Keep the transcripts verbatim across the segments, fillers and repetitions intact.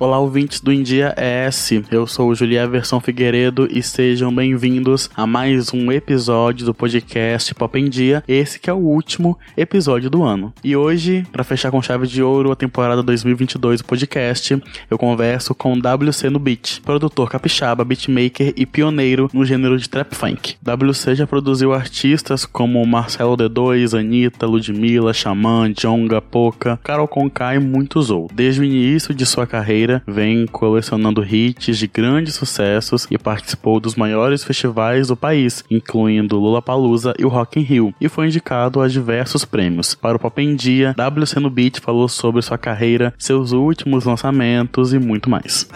Olá, ouvintes do India S, eu sou o Juliana Versão Figueiredo e sejam bem-vindos a mais um episódio do podcast Pop em Dia, esse que é o último episódio do ano. E hoje, para fechar com chave de ouro a temporada dois mil e vinte e dois do podcast, eu converso com W C no Beat, produtor capixaba, beatmaker e pioneiro no gênero de Trap Funk. W C já produziu artistas como Marcelo D dois, Anitta, Ludmilla, Xamã, Djonga, Carol Conká e muitos outros. Desde o início de sua carreira, vem colecionando hits de grandes sucessos e participou dos maiores festivais do país, incluindo Lollapalooza e o Rock in Rio, e foi indicado a diversos prêmios. Para o Pop em Dia, W C no Beat falou sobre sua carreira, seus últimos lançamentos e muito mais.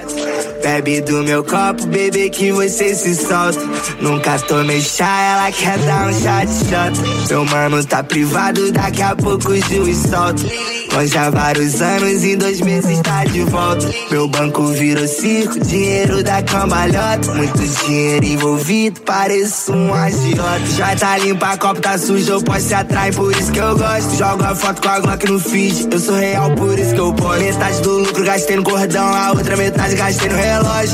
Bebe do meu copo, bebê, que você se solta. Nunca tomei chá, ela quer dar um chá de shot. Meu mano tá privado, daqui a pouco o juiz solta. Nós já vários anos, em dois meses tá de volta. Meu banco virou circo, dinheiro da cambalhota. Muito dinheiro envolvido, pareço um agiota. Já tá limpa, a copa tá suja, eu posso se atrair, por isso que eu gosto. Jogo a foto com a Glock no feed, eu sou real, por isso que eu posto. Metade do lucro gastei no cordão, a outra metade gastei no real.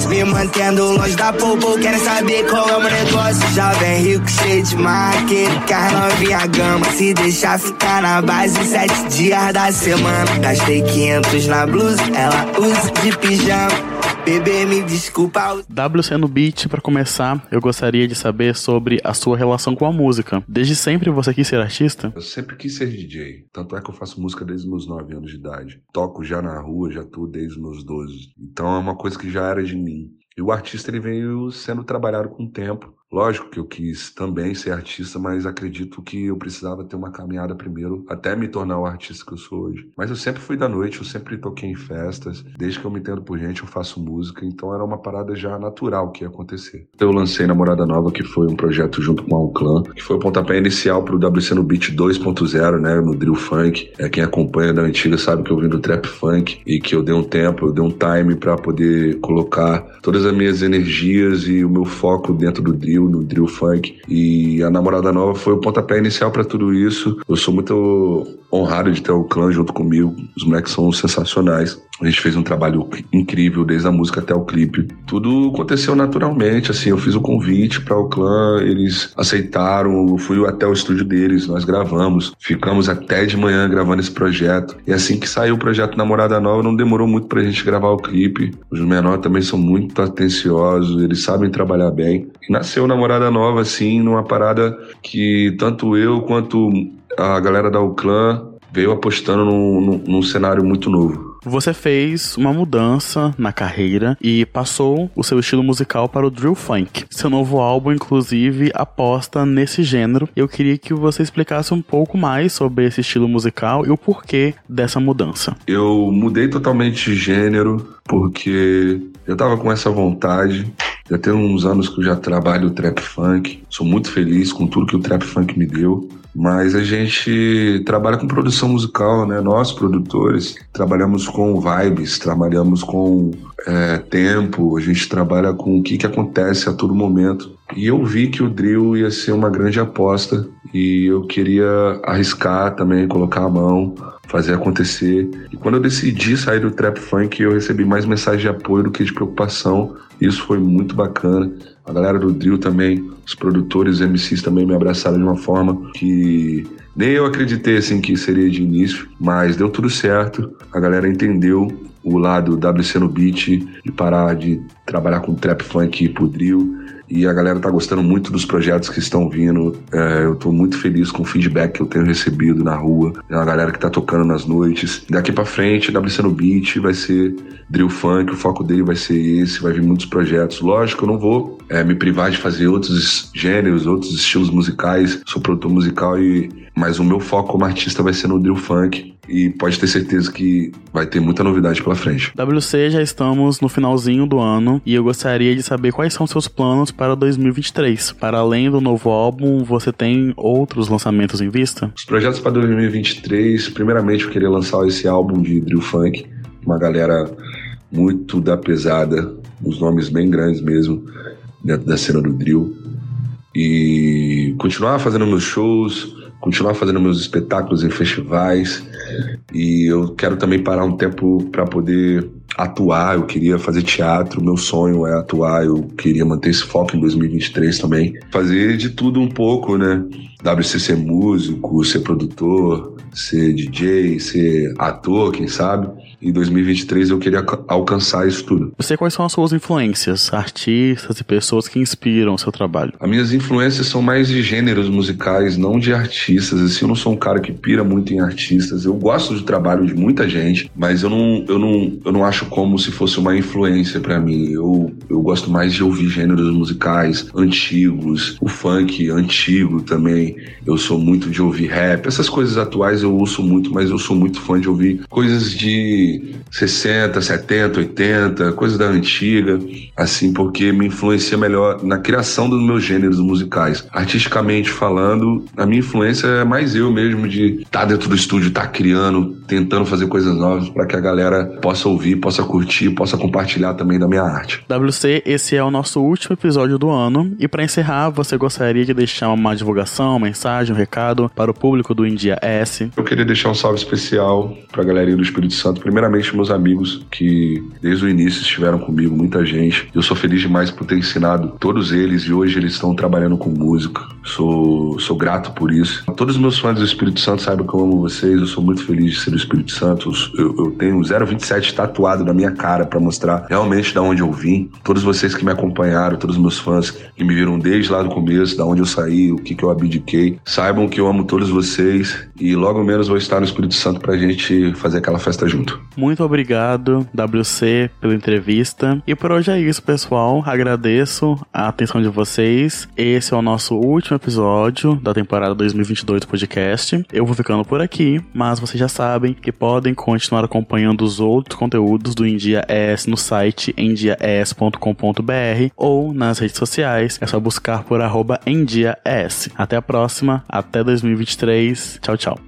Me mantendo longe da popo, quero saber qual é o meu negócio. Já vem rico, cheio de maquete, carro novinha gama. Se deixar ficar na base sete dias da semana. Gastei quinhentos na blusa, ela usa de pijama. Bebê, me desculpa. W C no Beat, pra começar, eu gostaria de saber sobre a sua relação com a música. Desde sempre você quis ser artista? Eu sempre quis ser D J. Tanto é que eu faço música desde os meus nove anos de idade. Toco já na rua, já atuo desde os meus doze. Então é uma coisa que já era de mim. E o artista, ele veio sendo trabalhado com o tempo. Lógico que eu quis também ser artista, mas acredito que eu precisava ter uma caminhada primeiro, até me tornar o artista que eu sou hoje. Mas eu sempre fui da noite, eu sempre toquei em festas. Desde que eu me entendo por gente, eu faço música, então era uma parada já natural que ia acontecer. Eu lancei Namorada Nova, que foi um projeto junto com a Uclã, que foi o pontapé inicial pro W C no Beat dois ponto zero, né, no Drill Funk. É, quem acompanha da antiga sabe que eu vim do Trap Funk e que eu dei um tempo, eu dei um time pra poder colocar todas as minhas energias e o meu foco dentro do Drill, no Drill Funk, e a Namorada Nova foi o pontapé inicial pra tudo isso. Eu sou muito honrado de ter o Clã junto comigo, os moleques são sensacionais. A gente fez um trabalho incrível, desde a música até o clipe. Tudo aconteceu naturalmente, assim, eu fiz o um convite para o Clã, eles aceitaram, eu fui até o estúdio deles, nós gravamos, ficamos até de manhã gravando esse projeto. E assim que saiu o projeto Namorada Nova, não demorou muito pra gente gravar o clipe. Os menores também são muito atenciosos, eles sabem trabalhar bem. E nasceu Namorada Nova, assim, numa parada que tanto eu quanto a galera da O Clã veio apostando num, num, num cenário muito novo. Você fez uma mudança na carreira e passou o seu estilo musical para o Drill Funk. Seu novo álbum, inclusive, aposta nesse gênero. Eu queria que você explicasse um pouco mais sobre esse estilo musical e o porquê dessa mudança. Eu mudei totalmente de gênero porque eu tava com essa vontade. Já tem uns anos que eu já trabalho o Trap Funk. Sou muito feliz com tudo que o Trap Funk me deu. Mas a gente trabalha com produção musical, né? Nós, produtores, trabalhamos com vibes, trabalhamos com é, tempo, a gente trabalha com o que, que acontece a todo momento. E eu vi que o drill ia ser uma grande aposta e eu queria arriscar também, colocar a mão, fazer acontecer. E quando eu decidi sair do Trap Funk, eu recebi mais mensagem de apoio do que de preocupação. Isso foi muito bacana. A galera do drill também, os produtores, os M Cs também me abraçaram de uma forma que nem eu acreditei, assim, que seria de início, mas deu tudo certo. A galera entendeu o lado W C no Beat, de parar de trabalhar com Trap Funk e pro drill. E a galera tá gostando muito dos projetos que estão vindo. É, eu tô muito feliz com o feedback que eu tenho recebido na rua. É a galera que tá tocando nas noites. Daqui pra frente, W C no Beat vai ser Drill Funk, o foco dele vai ser esse, vai vir muitos projetos. Lógico, eu não vou é, me privar de fazer outros gêneros, outros estilos musicais. Sou produtor musical, e mas o meu foco como artista vai ser no Drill Funk. E pode ter certeza que vai ter muita novidade pela frente. W C, já estamos no finalzinho do ano e eu gostaria de saber quais são seus planos para dois mil e vinte e três. Para além do novo álbum, você tem outros lançamentos em vista? Os projetos para dois mil e vinte e três, primeiramente eu queria lançar esse álbum de Drill Funk. Uma galera muito da pesada, uns nomes bem grandes mesmo dentro da cena do drill. E continuar fazendo meus shows, continuar fazendo meus espetáculos em festivais. E eu quero também parar um tempo para poder atuar, eu queria fazer teatro, meu sonho é atuar, eu queria manter esse foco em dois mil e vinte e três também. Fazer de tudo um pouco, né? W C ser músico, ser produtor, ser D J, ser ator, quem sabe? Em dois mil e vinte e três eu queria alcançar isso tudo. Você, quais são as suas influências, artistas e pessoas que inspiram o seu trabalho? As minhas influências são mais de gêneros musicais, não de artistas. Assim, eu não sou um cara que pira muito em artistas. Eu gosto do trabalho de muita gente, mas eu não, eu não, eu não acho como se fosse uma influência pra mim. Eu, eu gosto mais de ouvir gêneros musicais antigos, o funk antigo também. Eu sou muito de ouvir rap. Essas coisas atuais eu ouço muito, mas eu sou muito fã de ouvir coisas de sessenta, setenta, oitenta, coisa da antiga, assim, porque me influencia melhor na criação dos meus gêneros musicais. Artisticamente falando, a minha influência é mais eu mesmo, de estar tá dentro do estúdio, estar tá criando, tentando fazer coisas novas para que a galera possa ouvir, possa curtir, possa compartilhar também da minha arte. W C, esse é o nosso último episódio do ano, e para encerrar, você gostaria de deixar uma divulgação, uma mensagem, um recado para o público do India S? Eu queria deixar um salve especial para a galerinha do Espírito Santo, primeiro. Primeiramente, meus amigos que desde o início estiveram comigo, muita gente. Eu sou feliz demais por ter ensinado todos eles e hoje eles estão trabalhando com música. Sou, sou grato por isso. Todos os meus fãs do Espírito Santo saibam que eu amo vocês. Eu sou muito feliz de ser do Espírito Santo. Eu, eu tenho zero vinte e sete tatuado na minha cara para mostrar realmente de onde eu vim. Todos vocês que me acompanharam, todos os meus fãs que me viram desde lá do começo, da onde eu saí, o que, que eu abdiquei, saibam que eu amo todos vocês e logo menos vou estar no Espírito Santo pra gente fazer aquela festa junto. Muito obrigado, W C, pela entrevista. E por hoje é isso, pessoal. Agradeço a atenção de vocês. Esse é o nosso último episódio da temporada dois mil e vinte e dois do podcast. Eu vou ficando por aqui, mas vocês já sabem que podem continuar acompanhando os outros conteúdos do India S no site india s ponto com ponto b r ou nas redes sociais. É só buscar por arroba India S. Até a próxima, até dois mil e vinte e três. Tchau, tchau.